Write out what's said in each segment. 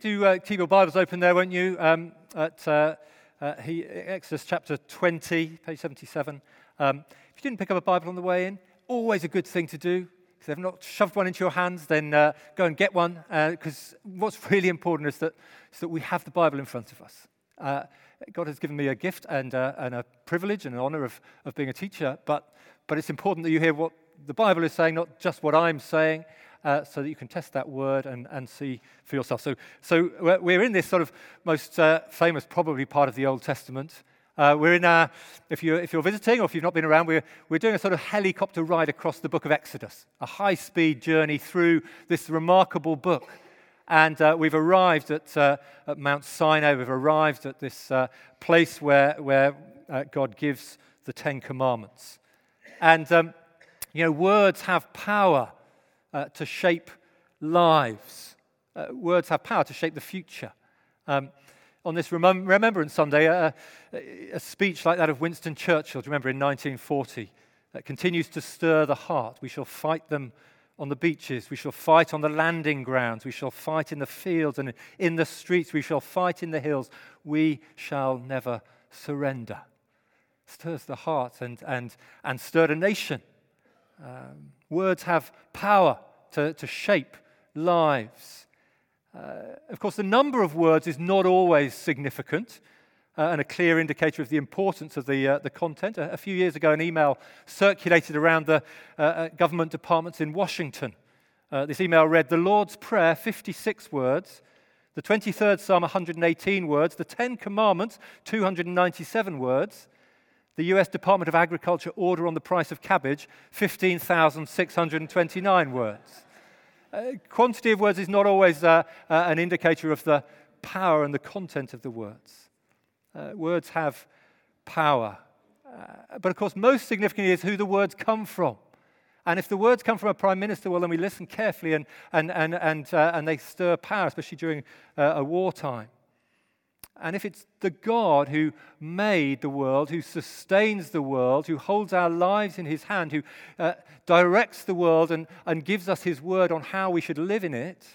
Do keep your Bibles open there, won't you? Exodus chapter 20, page 77. If you didn't pick up a Bible on the way in, always a good thing to do. If they've not shoved one into your hands, then go and get one, because what's really important is that we have the Bible in front of us. God has given me a gift and a privilege and an honour of being a teacher, but it's important that you hear what the Bible is saying, not just what I'm saying. So that you can test that word and see for yourself. So we're in this sort of most famous, probably, part of the Old Testament. We're in our, if you're visiting or if you've not been around, we're doing a sort of helicopter ride across the book of Exodus, a high-speed journey through this remarkable book. And we've arrived at Mount Sinai. We've arrived at this place where God gives the Ten Commandments. And, words have power. To shape lives. Words have power to shape the future. On this Remembrance Sunday, a speech like that of Winston Churchill, do you remember, in 1940, continues to stir the heart. We shall fight them on the beaches. We shall fight on the landing grounds. We shall fight in the fields and in the streets. We shall fight in the hills. We shall never surrender. Stirs the heart and stirred a nation. Words have power to shape lives. Of course, the number of words is not always significant and a clear indicator of the importance of the content. A few years ago, an email circulated around the government departments in Washington. This email read, "The Lord's Prayer, 56 words, the 23rd Psalm, 118 words, the Ten Commandments, 297 words, the US Department of Agriculture order on the price of cabbage, 15,629 words." Quantity of words is not always an indicator of the power and the content of the words. Words have power. But of course, most significantly is who the words come from. And if the words come from a prime minister, well, then we listen carefully and they stir power, especially during a wartime. And if it's the God who made the world, who sustains the world, who holds our lives in his hand, who directs the world and gives us his word on how we should live in it,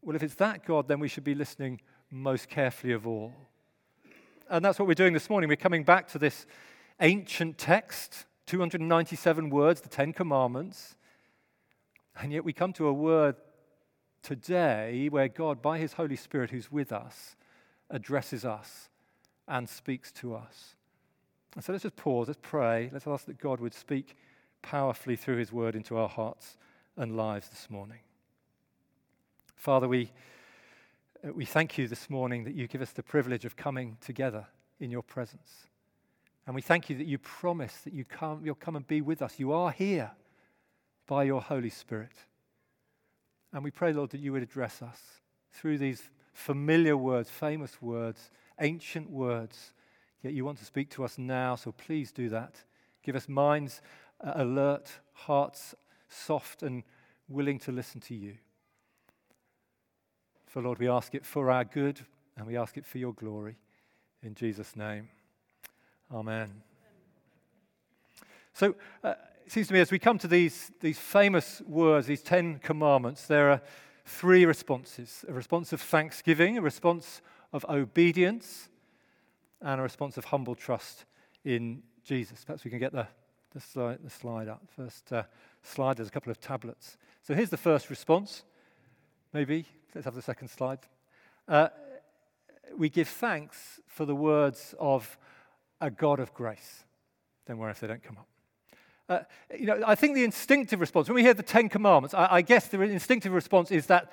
well, if it's that God, then we should be listening most carefully of all. And that's what we're doing this morning. We're coming back to this ancient text, 297 words, the Ten Commandments, and yet we come to a word today where God, by his Holy Spirit who's with us, addresses us and speaks to us. And so let's just pause, let's pray, let's ask that God would speak powerfully through his word into our hearts and lives this morning. Father, we thank you this morning that you give us the privilege of coming together in your presence. And we thank you that you promise that you'll come and be with us. You are here by your Holy Spirit. And we pray, Lord, that you would address us through these familiar words, famous words, ancient words, yet you want to speak to us now, so please do that. Give us minds alert, hearts soft and willing to listen to you. For Lord, we ask it for our good and we ask it for your glory. In Jesus' name, amen. So it seems to me as we come to these famous words, these Ten Commandments, there are three responses: a response of thanksgiving, a response of obedience, and a response of humble trust in Jesus. Perhaps we can get the slide up. First slide, there's a couple of tablets. So here's the first response. Maybe, let's have the second slide. We give thanks for the words of a God of grace. Don't worry if they don't come up. I think the instinctive response when we hear the Ten Commandments, I guess the instinctive response is that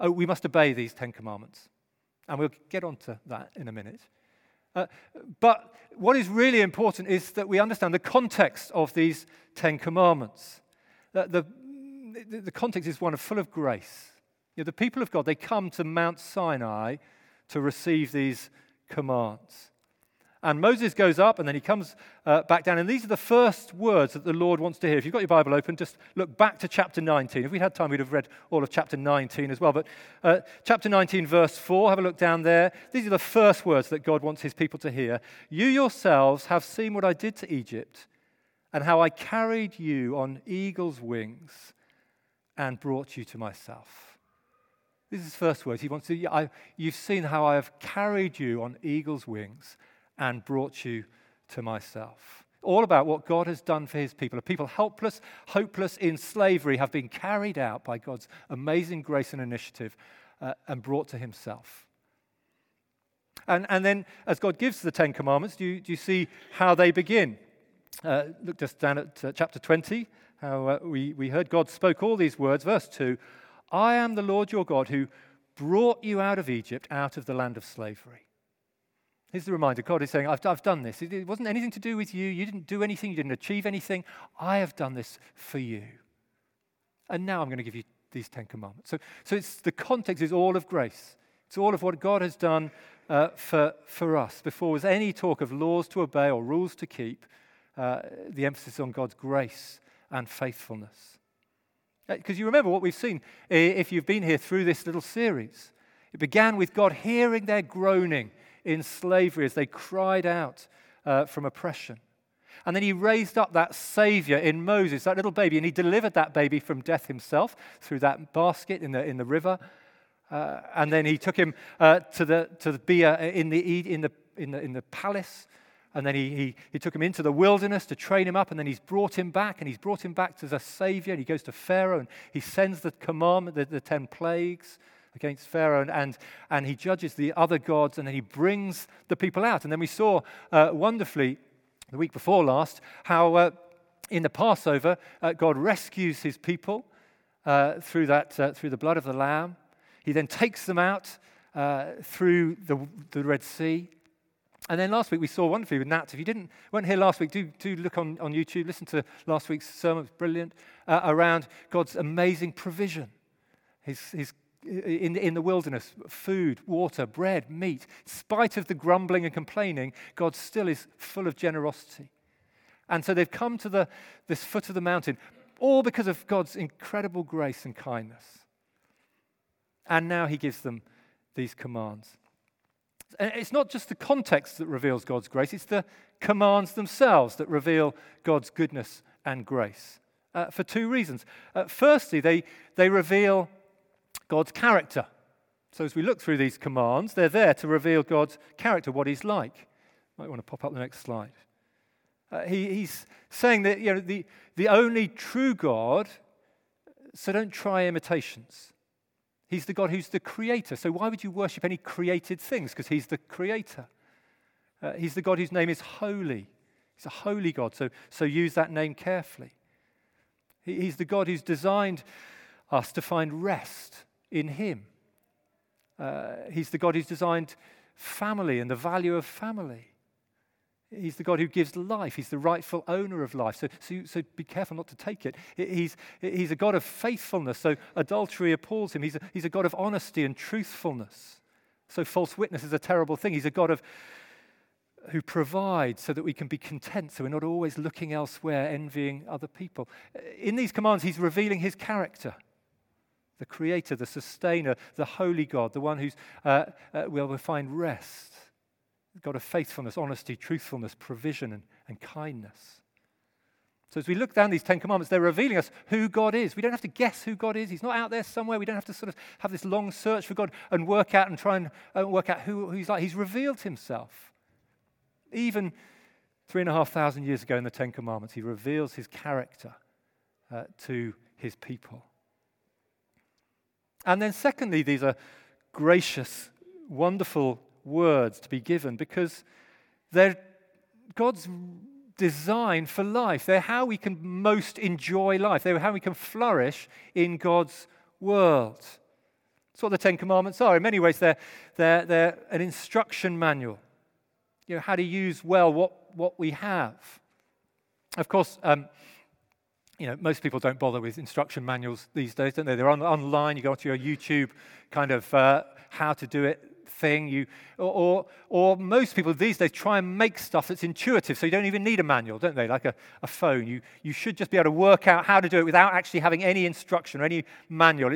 we must obey these Ten Commandments, and we'll get onto that in a minute. But what is really important is that we understand the context of these Ten Commandments. The context is one of full of grace. The people of God, they come to Mount Sinai to receive these commands. And Moses goes up and then he comes back down. And these are the first words that the Lord wants to hear. If you've got your Bible open, just look back to chapter 19. If we had time, we'd have read all of chapter 19 as well. But chapter 19, verse 4, have a look down there. These are the first words that God wants his people to hear. "You yourselves have seen what I did to Egypt and how I carried you on eagle's wings and brought you to myself." This is his first words. He wants to, you've seen how I have carried you on eagle's wings and brought you to myself. All about what God has done for his people. A people helpless, hopeless in slavery have been carried out by God's amazing grace and initiative and brought to himself. And then as God gives the Ten Commandments, do you see how they begin? Look just down at chapter 20, how we heard God spoke all these words. Verse 2, I am the Lord your God who brought you out of Egypt, out of the land of slavery. Here's the reminder. God is saying, I've done this. It wasn't anything to do with you. You didn't do anything. You didn't achieve anything. I have done this for you. And now I'm going to give you these Ten Commandments. So it's, the context is all of grace. It's all of what God has done for us. Before was any talk of laws to obey or rules to keep, the emphasis on God's grace and faithfulness. Because you remember what we've seen if you've been here through this little series. It began with God hearing their groaning in slavery as they cried out from oppression. And then he raised up that Savior in Moses, that little baby, and he delivered that baby from death himself through that basket in the river. And then he took him to be in the palace. And then he took him into the wilderness to train him up, and then he's brought him back, and he's brought him back as a savior, and he goes to Pharaoh, and he sends the commandment, the 10 plagues against Pharaoh, and he judges the other gods, and then he brings the people out. And then we saw wonderfully the week before last how in the Passover God rescues his people through the blood of the Lamb. He then takes them out through the Red Sea. And then last week we saw wonderfully with Nat. If you weren't here last week, do look on YouTube, listen to last week's sermon, it's brilliant, around God's amazing provision. His in the wilderness, food, water, bread, meat. In spite of the grumbling and complaining, God still is full of generosity. And so they've come to this foot of the mountain, all because of God's incredible grace and kindness. And now he gives them these commands. And it's not just the context that reveals God's grace, it's the commands themselves that reveal God's goodness and grace for two reasons. Firstly, they reveal God's character. So as we look through these commands, they're there to reveal God's character, what he's like. Might want to pop up the next slide. He's saying that the only true God, so don't try imitations. He's the God who's the creator. So why would you worship any created things? Because he's the creator. He's the God whose name is holy. He's a holy God, so use that name carefully. He's the God who's designed us to find rest in him. He's the God who's designed family and the value of family. He's the God who gives life. He's the rightful owner of life. So be careful not to take it. He's a God of faithfulness, so adultery appalls him. He's a God of honesty and truthfulness, so false witness is a terrible thing. He's a God who provides so that we can be content, so we're not always looking elsewhere, envying other people. In these commands, he's revealing his character. The creator, the sustainer, the holy God, the one who's will find rest. God of faithfulness, honesty, truthfulness, provision, and kindness. So as we look down these 10 commandments, they're revealing us who God is. We don't have to guess who God is. He's not out there somewhere. We don't have to sort of have this long search for God and work out who he's like. He's revealed himself. Even 3,500 years ago in the 10 commandments, he reveals his character to his people. And then secondly, these are gracious, wonderful words to be given because they're God's design for life. They're how we can most enjoy life. They're how we can flourish in God's world. That's what the Ten Commandments are. In many ways, they're an instruction manual. How to use well what we have. Of course, most people don't bother with instruction manuals these days, don't they? They're online. You go to your YouTube kind of how to do it thing, or most people these days try and make stuff that's intuitive, so you don't even need a manual, don't they? Like a phone, you should just be able to work out how to do it without actually having any instruction or any manual.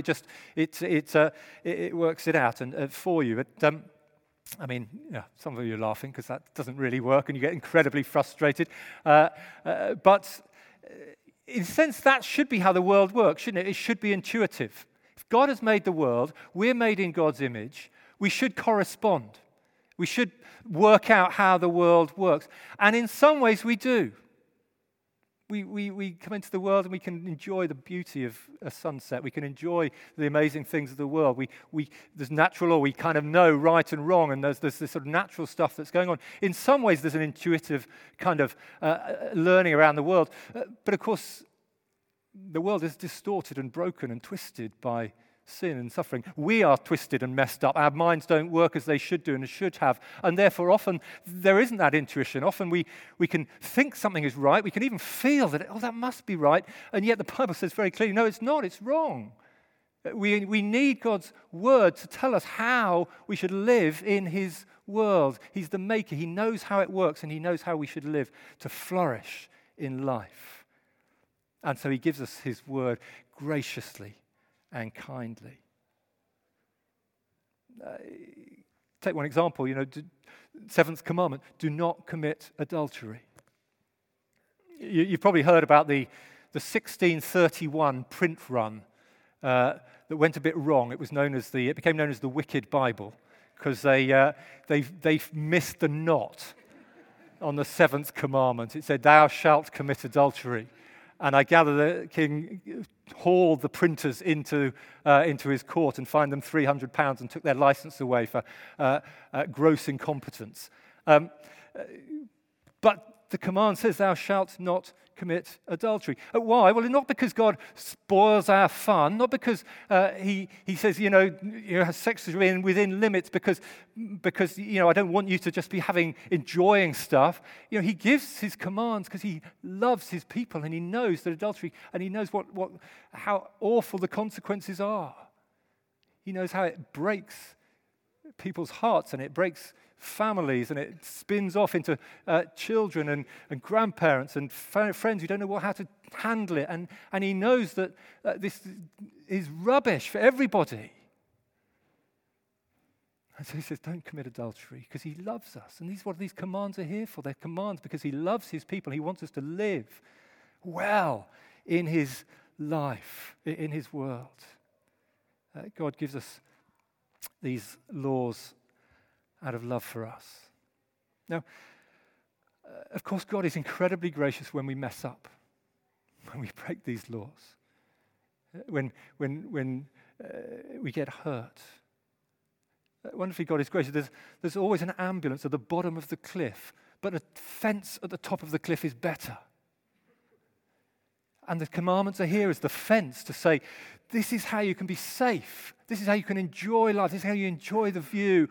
It works it out and for you. But some of you are laughing because that doesn't really work, and you get incredibly frustrated. But in a sense, that should be how the world works, shouldn't it? It should be intuitive. God has made the world. We're made in God's image. We should correspond. We should work out how the world works. And in some ways we do. We come into the world and we can enjoy the beauty of a sunset. We can enjoy the amazing things of the world. There's natural law. We kind of know right and wrong, and there's this sort of natural stuff that's going on. In some ways, there's an intuitive kind of learning around the world. But of course, the world is distorted and broken and twisted by sin and suffering. We are twisted and messed up. Our minds don't work as they should do and should have. And therefore, often there isn't that intuition. Often we can think something is right. We can even feel that, oh, that must be right. And yet the Bible says very clearly, no, it's not. It's wrong. We need God's word to tell us how we should live in his world. He's the maker. He knows how it works, and he knows how we should live to flourish in life. And so he gives us his word graciously and kindly. Take one example, seventh commandment, do not commit adultery. You've probably heard about the 1631 print run that went a bit wrong. It became known as the Wicked Bible, because they missed the knot on the seventh commandment. It said, thou shalt commit adultery. And I gather that King hauled the printers into his court and fined them £300 and took their license away for gross incompetence. But the command says, thou shalt not commit adultery. Why? Well, not because God spoils our fun, not because he says, sex is within limits because I don't want you to just be enjoying stuff. He gives his commands because he loves his people, and he knows that adultery, and he knows how awful the consequences are. He knows how it breaks people's hearts, and it breaks families, and it spins off into children and grandparents and friends who don't know how to handle it. And he knows that this is rubbish for everybody. And so he says, don't commit adultery, because he loves us. And what these commands are here for. They're commands because he loves his people. He wants us to live well in his life, in his world. God gives us these laws out of love for us. Now, of course, God is incredibly gracious when we mess up, when we break these laws, when we get hurt. Wonderfully, God is gracious. There's always an ambulance at the bottom of the cliff, but a fence at the top of the cliff is better. And the commandments are here as the fence to say, this is how you can be safe. This is how you can enjoy life. This is how you enjoy the view.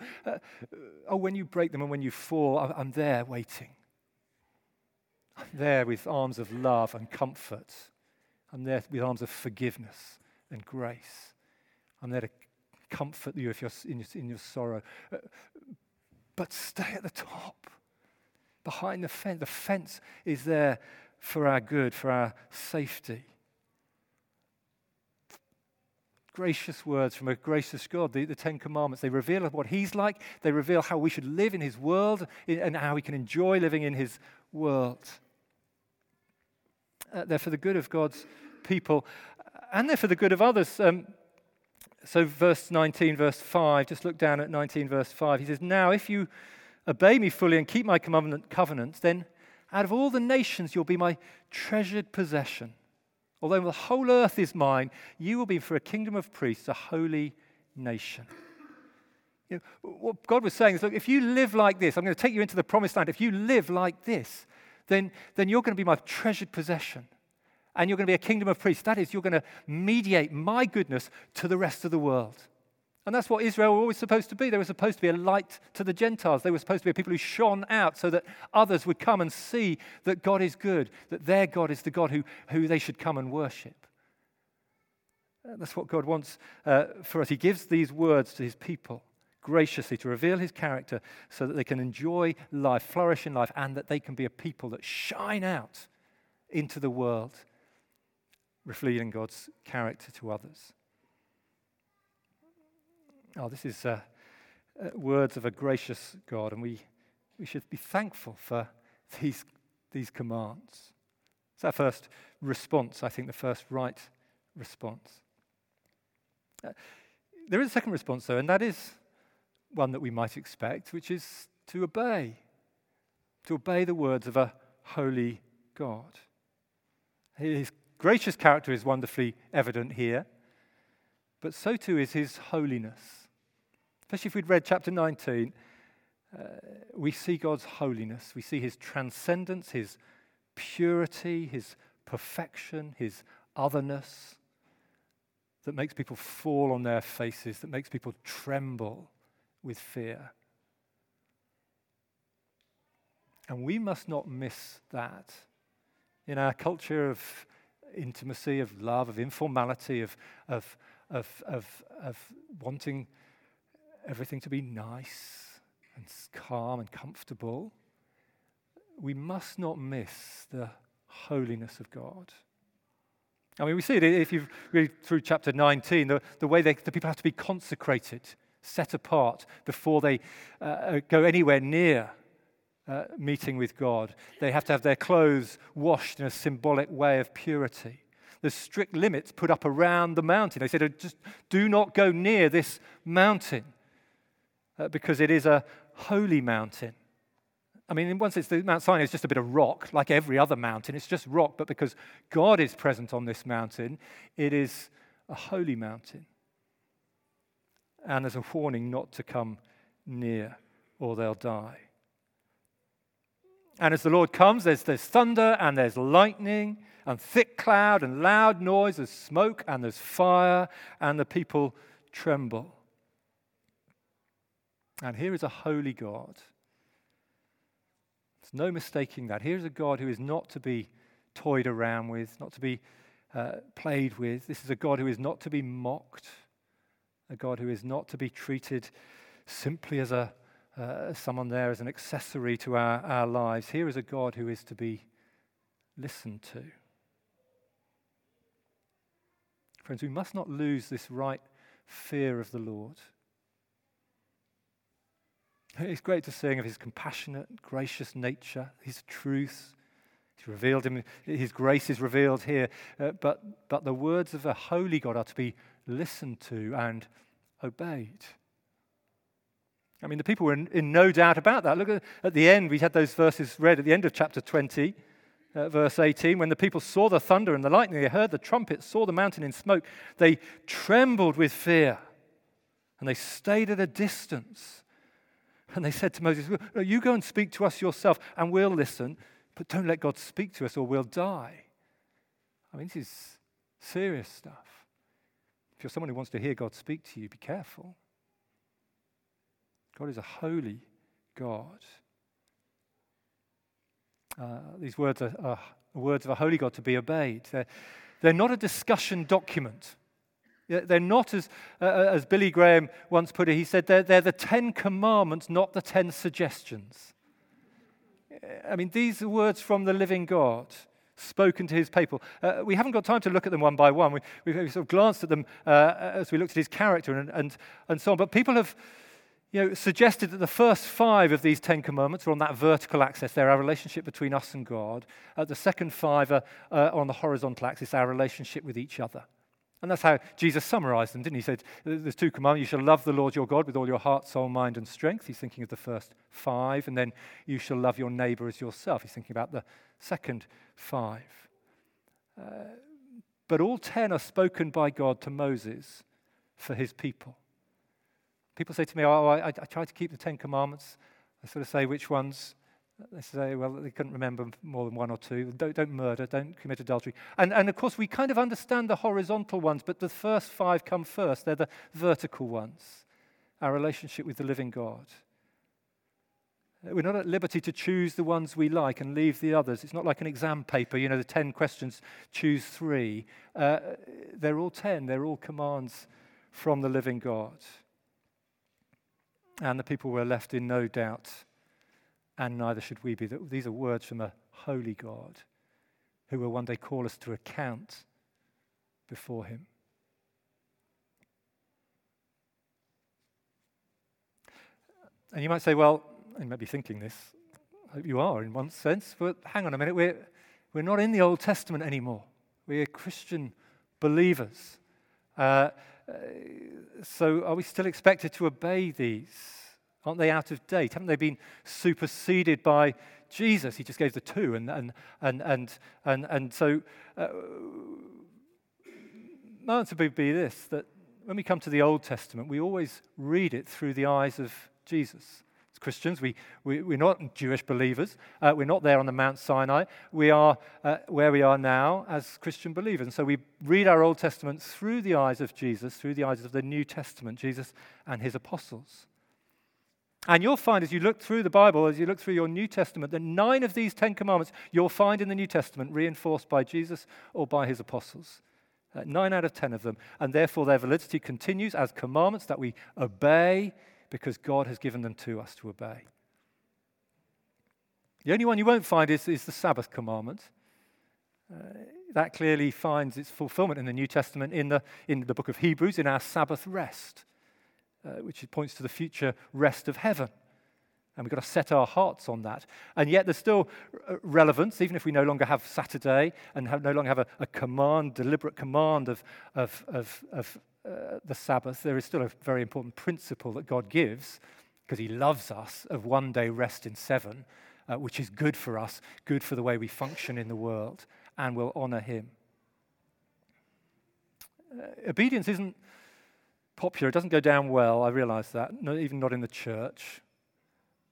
When you break them and when you fall, I'm there waiting. I'm there with arms of love and comfort. I'm there with arms of forgiveness and grace. I'm there to comfort you if you're in your sorrow. But stay at the top, behind the fence. The fence is there for our good, for our safety. Gracious words from a gracious God, the Ten Commandments. They reveal what he's like. They reveal how we should live in his world and how we can enjoy living in his world. They're for the good of God's people, and they're for the good of others. So verse 19, verse 5, just look down at 19, verse 5. He says, now if you obey me fully and keep my covenants, then out of all the nations you'll be my treasured possession. Although the whole earth is mine, you will be for a kingdom of priests, a holy nation. What God was saying is, look, if you live like this, I'm going to take you into the promised land. If you live like this, then you're going to be my treasured possession. And you're going to be a kingdom of priests. That is, you're going to mediate my goodness to the rest of the world. And that's what Israel were always supposed to be. They were supposed to be a light to the Gentiles. They were supposed to be a people who shone out so that others would come and see that God is good, that their God is the God who they should come and worship. That's what God wants for us. He gives these words to his people graciously to reveal his character so that they can enjoy life, flourish in life, and that they can be a people that shine out into the world, reflecting God's character to others. This is words of a gracious God, and we should be thankful for these commands. It's our first response, I think, the first right response. There is a second response, though, and that is one that we might expect, which is to obey the words of a holy God. His gracious character is wonderfully evident here, but so too is his holiness. Especially if we'd read chapter 19, we see God's holiness. We see his transcendence, his purity, his perfection, his otherness that makes people fall on their faces, that makes people tremble with fear. And we must not miss that. In our culture of intimacy, of love, of informality, of wanting everything to be nice and calm and comfortable, we must not miss the holiness of God. I mean, we see it if you read through chapter 19, the way the people have to be consecrated, set apart before they go anywhere near meeting with God. They have to have their clothes washed in a symbolic way of purity. There's strict limits put up around the mountain. They said, just do not go near this mountain because it is a holy mountain. I mean, in one sense, the Mount Sinai is just a bit of rock, like every other mountain. It's just rock, but because God is present on this mountain, it is a holy mountain. And there's a warning not to come near or they'll die. And as the Lord comes, there's thunder and there's lightning and thick cloud and loud noise, there's smoke and there's fire, and the people tremble. And here is a holy God. There's no mistaking that. Here is a God who is not to be toyed around with, not to be played with. This is a God who is not to be mocked, a God who is not to be treated simply as a someone there as an accessory to our lives. Here is a God who is to be listened to. Friends, we must not lose this right fear of the Lord. It's great to sing of his compassionate, gracious nature, his truth. He's revealed him, his grace is revealed here. But the words of a holy God are to be listened to and obeyed. I mean, the people were in no doubt about that. Look at the end, we had those verses read at the end of chapter 20, verse 18. When the people saw the thunder and the lightning, they heard the trumpet, saw the mountain in smoke, they trembled with fear, and they stayed at a distance. And they said to Moses, you go and speak to us yourself, and we'll listen, but don't let God speak to us or we'll die. I mean, this is serious stuff. If you're someone who wants to hear God speak to you, be careful. God is a holy God. These words are words of a holy God to be obeyed. They're not a discussion document. They're not, as Billy Graham once put it, he said, they're the 10 Commandments, not the 10 suggestions. I mean, these are words from the living God, spoken to his people. We haven't got time to look at them one by one. We've sort of glanced at them as we looked at his character and so on. But people have suggested that the first 5 of these 10 Commandments are on that vertical axis. They're our relationship between us and God. The second 5 are on the horizontal axis, our relationship with each other. And that's how Jesus summarized them, didn't he? He said, there's 2 commandments. You shall love the Lord your God with all your heart, soul, mind, and strength. He's thinking of the first 5. And then you shall love your neighbor as yourself. He's thinking about the second 5. But all 10 are spoken by God to Moses for his people. People say to me, I tried to keep the 10 Commandments. I sort of say, which ones? They say, well, they couldn't remember more than 1 or 2. Don't murder, don't commit adultery. And of course, we kind of understand the horizontal ones, but the first 5 come first. They're the vertical ones, our relationship with the living God. We're not at liberty to choose the ones we like and leave the others. It's not like an exam paper, the 10 questions, choose 3. They're all 10. They're all commands from the living God. And the people were left in no doubt, and neither should we be. These are words from a holy God who will one day call us to account before him. And you might say, well, you might be thinking this, I hope you are in one sense, but hang on a minute, we're not in the Old Testament anymore. We are Christian believers. So are we still expected to obey these? Aren't they out of date? Haven't they been superseded by Jesus? He just gave the two, and so my answer would be this, that when we come to the Old Testament, we always read it through the eyes of Jesus. As Christians, we're not Jewish believers. We're not there on the Mount Sinai. We are where we are now as Christian believers. And so we read our Old Testament through the eyes of Jesus, through the eyes of the New Testament, Jesus and his apostles. And you'll find as you look through the Bible, as you look through your New Testament, that 9 of these 10 commandments you'll find in the New Testament reinforced by Jesus or by his apostles. 9 out of 10 of them, and therefore their validity continues as commandments that we obey because God has given them to us to obey. The only one you won't find is the Sabbath commandment. That clearly finds its fulfillment in the New Testament in the book of Hebrews, in our Sabbath rest, which points to the future rest of heaven. And we've got to set our hearts on that. And yet there's still relevance, even if we no longer have Saturday and no longer have a command, deliberate command of the Sabbath, there is still a very important principle that God gives, because he loves us, of one day rest in 7, which is good for us, good for the way we function in the world, and will honor him. Obedience isn't popular. It doesn't go down well, I realize that, even not in the church.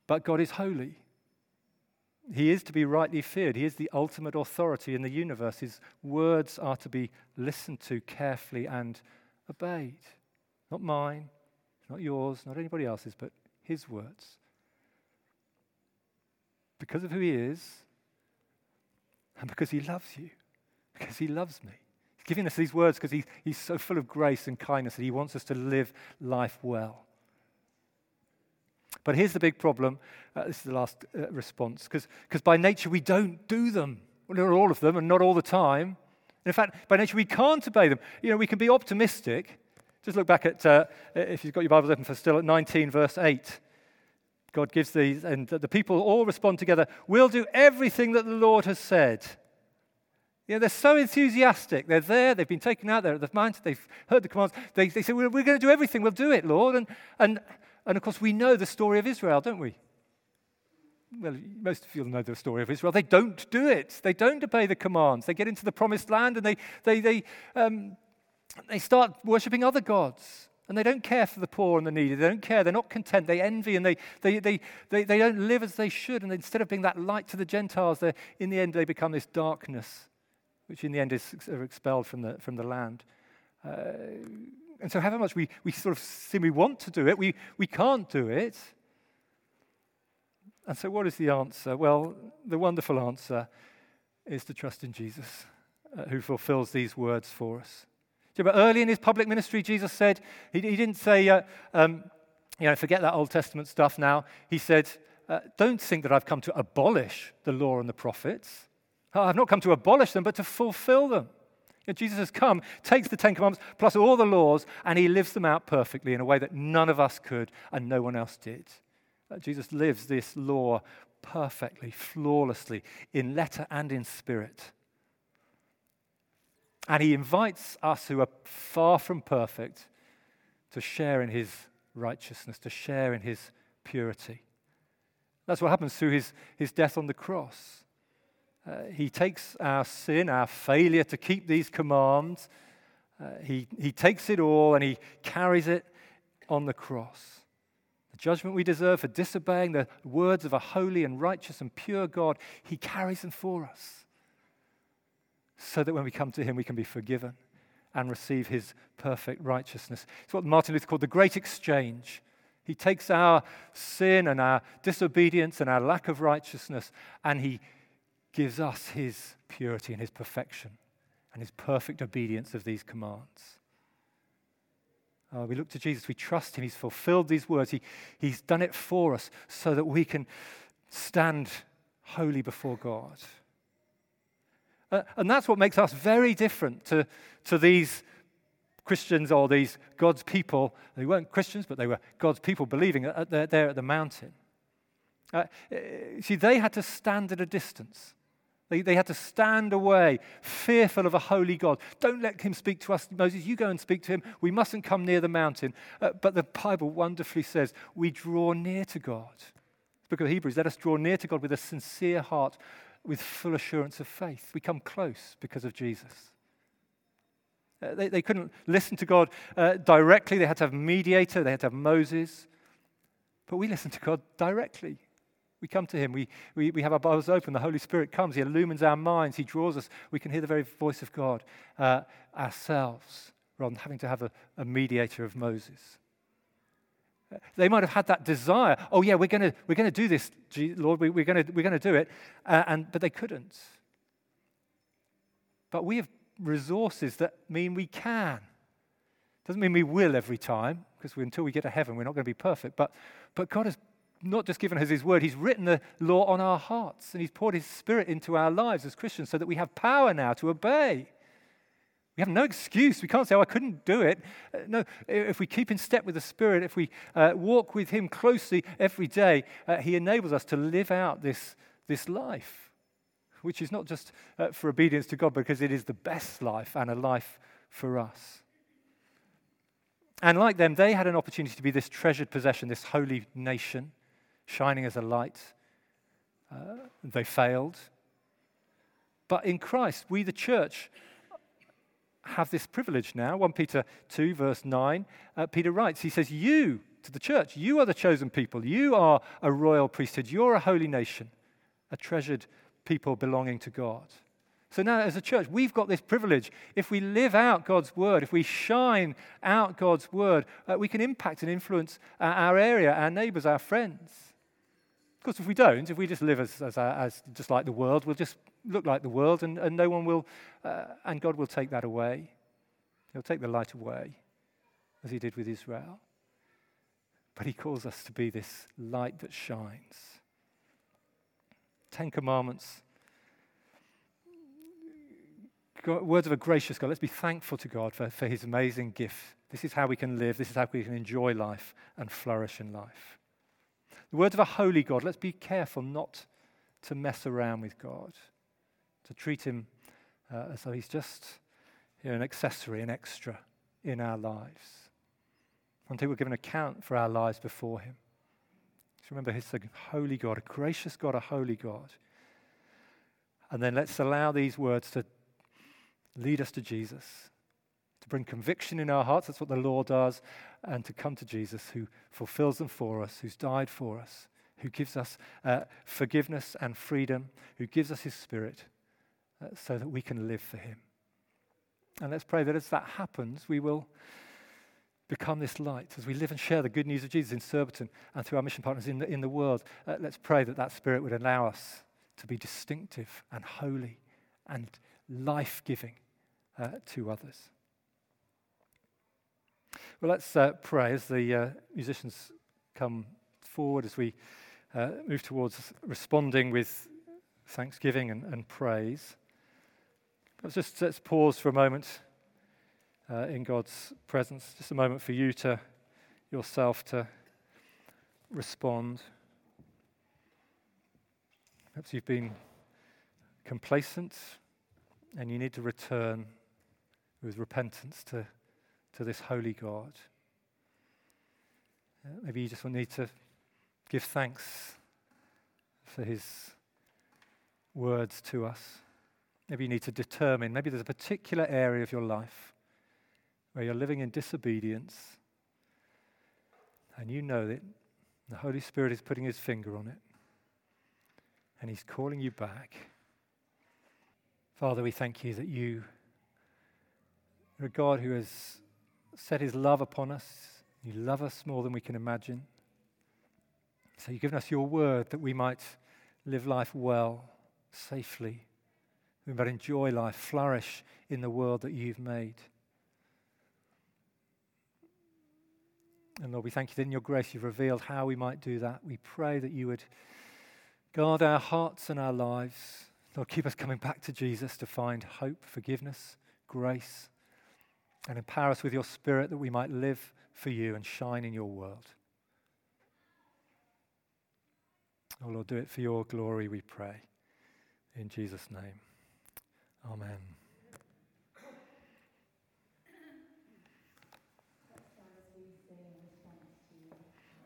But God is holy. He is to be rightly feared. He is the ultimate authority in the universe. His words are to be listened to carefully and obeyed. Not mine, not yours, not anybody else's, but his words. Because of who he is, and because he loves you, because he loves me. He's giving us these words because he's so full of grace and kindness that he wants us to live life well. But here's the big problem. This is the last response. Because by nature, we don't do them. Well, not all of them, and not all the time. And in fact, by nature, we can't obey them. You know, we can be optimistic. Just look back at, if you've got your Bibles open, for still at 19, verse 8. God gives these, and the people all respond together, "We'll do everything that the Lord has said." You know, they're so enthusiastic. They're there. They've been taken out there at the mountain. They've heard the commands. They say, "We're going to do everything. We'll do it, Lord." And of course, we know the story of Israel, don't we? Well, most of you know the story of Israel. They don't do it. They don't obey the commands. They get into the promised land and they start worshipping other gods. And they don't care for the poor and the needy. They don't care. They're not content. They envy and they don't live as they should. And instead of being that light to the Gentiles, in the end they become this darkness, which in the end is expelled from the land. And so however much we sort of seem we want to do it, we can't do it. And so what is the answer? Well, the wonderful answer is to trust in Jesus, who fulfills these words for us. Do you remember early in his public ministry, Jesus said, he didn't say, forget that Old Testament stuff now. He said, don't think that I've come to abolish the law and the prophets. I've not come to abolish them, but to fulfill them. Jesus has come, takes the 10 commandments, plus all the laws, and he lives them out perfectly in a way that none of us could and no one else did. Jesus lives this law perfectly, flawlessly, in letter and in spirit. And he invites us who are far from perfect to share in his righteousness, to share in his purity. That's what happens through his death on the cross. He takes our sin, our failure to keep these commands. He takes it all and he carries it on the cross. The judgment we deserve for disobeying the words of a holy and righteous and pure God, he carries them for us, so that when we come to him, we can be forgiven and receive his perfect righteousness. It's what Martin Luther called the great exchange. He takes our sin and our disobedience and our lack of righteousness, and he gives us his purity and his perfection and his perfect obedience of these commands. We look to Jesus, we trust him, he's fulfilled these words, he's done it for us so that we can stand holy before God. And that's what makes us very different to these Christians, or these God's people. They weren't Christians, but they were God's people believing there at the mountain. See, they had to stand at a distance. They had to stand away, fearful of a holy God. Don't let him speak to us. Moses, you go and speak to him. We mustn't come near the mountain. But the Bible wonderfully says we draw near to God. The book of Hebrews, let us draw near to God with a sincere heart, with full assurance of faith. We come close because of Jesus. They couldn't listen to God directly. They had to have a mediator. They had to have Moses. But we listen to God directly. We come to him. We have our Bibles open. The Holy Spirit comes. He illumines our minds. He draws us. We can hear the very voice of God ourselves rather than having to have a mediator of Moses. They might have had that desire. Oh yeah, we're going to do this, Lord. We're going to do it. But they couldn't. But we have resources that mean we can. Doesn't mean we will every time, because until we get to heaven, we're not going to be perfect. But God has not just given us his word, he's written the law on our hearts, and he's poured his spirit into our lives as Christians so that we have power now to obey. We have no excuse. We can't say, oh, I couldn't do it. No, if we keep in step with the Spirit, if we walk with him closely every day, he enables us to live out this life, which is not just for obedience to God, because it is the best life and a life for us. And like them, they had an opportunity to be this treasured possession, this holy nation, shining as a light. They failed. But in Christ, we, the church, have this privilege now. 1 Peter 2, verse 9, Peter writes, he says, you, to the church, you are the chosen people. You are a royal priesthood. You're a holy nation, a treasured people belonging to God. So now as a church, we've got this privilege. If we live out God's word, if we shine out God's word, we can impact and influence our area, our neighbors, our friends. Of course, if we don't, if we just live as just like the world, we'll just look like the world, and no one will, and God will take that away. He'll take the light away, as he did with Israel. But he calls us to be this light that shines. 10 Commandments. God, words of a gracious God. Let's be thankful to God for his amazing gift. This is how we can live. This is how we can enjoy life and flourish in life. The words of a holy God. Let's be careful not to mess around with God, to treat him as though he's just an accessory, an extra in our lives, until we'll give an account for our lives before him. Just remember, he's a holy God, a gracious God, a holy God. And then let's allow these words to lead us to Jesus, to bring conviction in our hearts. That's what the law does. And to come to Jesus, who fulfills them for us, who's died for us, who gives us forgiveness and freedom, who gives us his Spirit, so that we can live for him. And let's pray that as that happens, we will become this light. As we live and share the good news of Jesus in Surbiton and through our mission partners in the world, let's pray that Spirit would allow us to be distinctive and holy and life-giving to others. Well, let's pray as the musicians come forward, as we move towards responding with thanksgiving and praise. Let's pause for a moment in God's presence. Just a moment for you to yourself to respond. Perhaps you've been complacent and you need to return with repentance to this holy God. Maybe you just will need to give thanks for his words to us. Maybe you need to determine, maybe there's a particular area of your life where you're living in disobedience and you know it. The Holy Spirit is putting his finger on it and he's calling you back. Father, we thank you that you are a God who has set his love upon us. You love us more than we can imagine. So you've given us your word that we might live life well, safely. We might enjoy life, flourish in the world that you've made. And Lord, we thank you that in your grace you've revealed how we might do that. We pray that you would guard our hearts and our lives. Lord, keep us coming back to Jesus to find hope, forgiveness, grace, and empower us with your Spirit that we might live for you and shine in your world. Oh Lord, do it for your glory, we pray. in Jesus' name. Amen.